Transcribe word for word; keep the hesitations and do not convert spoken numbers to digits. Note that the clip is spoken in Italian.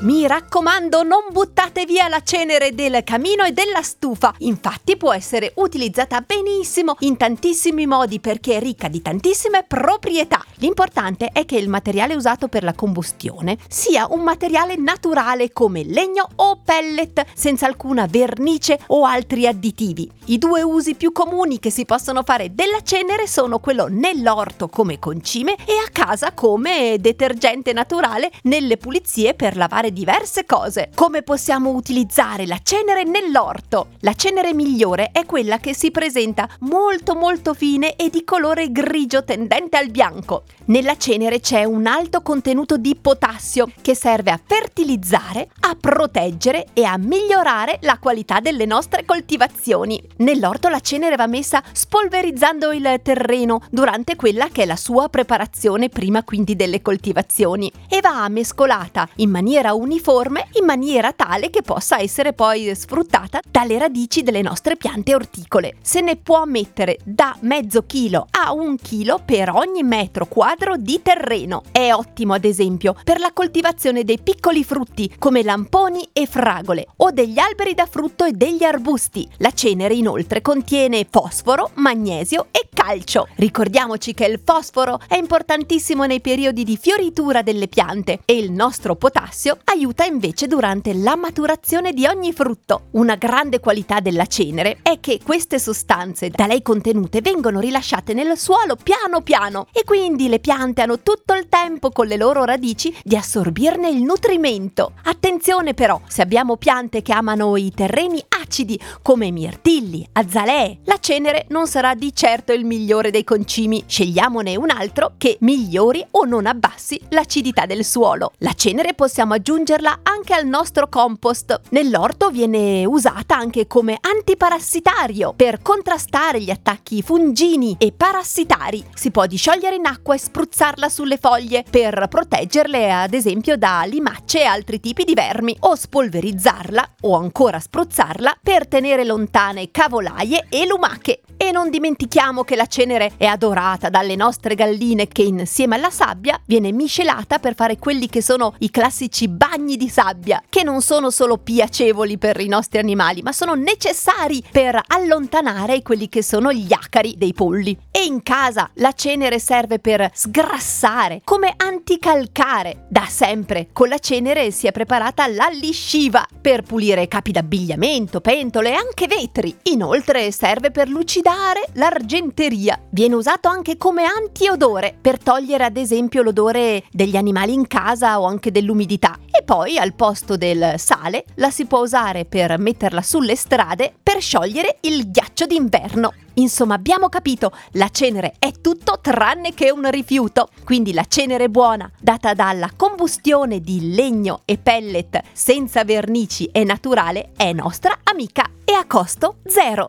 Mi raccomando, non buttate via la cenere del camino e della stufa. Infatti può essere utilizzata benissimo in tantissimi modi perché è ricca di tantissime proprietà. L'importante è che il materiale usato per la combustione sia un materiale naturale come legno o pellet, senza alcuna vernice o altri additivi. I due usi più comuni che si possono fare della cenere sono quello nell'orto come concime e a casa come detergente naturale nelle pulizie per lavare diverse cose. Come possiamo utilizzare la cenere nell'orto? La cenere migliore è quella che si presenta molto molto fine e di colore grigio tendente al bianco. Nella cenere c'è un alto contenuto di potassio che serve a fertilizzare, a proteggere e a migliorare la qualità delle nostre coltivazioni. Nell'orto la cenere va messa spolverizzando il terreno durante quella che è la sua preparazione prima quindi delle coltivazioni e va mescolata in maniera maniera uniforme, in maniera tale che possa essere poi sfruttata dalle radici delle nostre piante orticole. Se ne può mettere da mezzo chilo a un chilo per ogni metro quadro di terreno. È ottimo ad esempio per la coltivazione dei piccoli frutti come lamponi e fragole o degli alberi da frutto e degli arbusti. La cenere inoltre contiene fosforo, magnesio e calcio. Ricordiamoci che il fosforo è importantissimo nei periodi di fioritura delle piante e il nostro potassio aiuta invece durante la maturazione di ogni frutto. Una grande qualità della cenere è che queste sostanze da lei contenute vengono rilasciate nel suolo piano piano e quindi le piante hanno tutto il tempo con le loro radici di assorbirne il nutrimento. Attenzione però, se abbiamo piante che amano i terreni acidi come mirtilli, azalee, la cenere non sarà di certo il migliore dei concimi. Scegliamone un altro che migliori o non abbassi l'acidità del suolo. La cenere possiamo aggiungerla anche al nostro compost. Nell'orto viene usata anche come antiparassitario per contrastare gli attacchi fungini e parassitari. Si può disciogliere in acqua e spruzzarla sulle foglie per proteggerle ad esempio da limacce e altri tipi di vermi, o spolverizzarla o ancora spruzzarla per tenere lontane cavolaie e lumache. E non dimentichiamo che la cenere è adorata dalle nostre galline che insieme alla sabbia viene miscelata per fare quelli che sono i classici bagni di sabbia, che non sono solo piacevoli per i nostri animali ma sono necessari per allontanare quelli che sono gli acari dei polli. E in casa la cenere serve per sgrassare, come anticalcare. Da sempre con la cenere si è preparata la lisciva per pulire capi d'abbigliamento, pentole e anche vetri. Inoltre serve per lucidare l'argenteria. Viene usato anche come antiodore per togliere ad esempio l'odore degli animali in casa o anche dell'umidità. E poi al posto del sale la si può usare per metterla sulle strade per sciogliere il ghiaccio d'inverno. Insomma, abbiamo capito, la cenere è tutto tranne che un rifiuto. Quindi la cenere buona, data dalla combustione di legno e pellet, senza vernici e naturale, è nostra amica e a costo zero.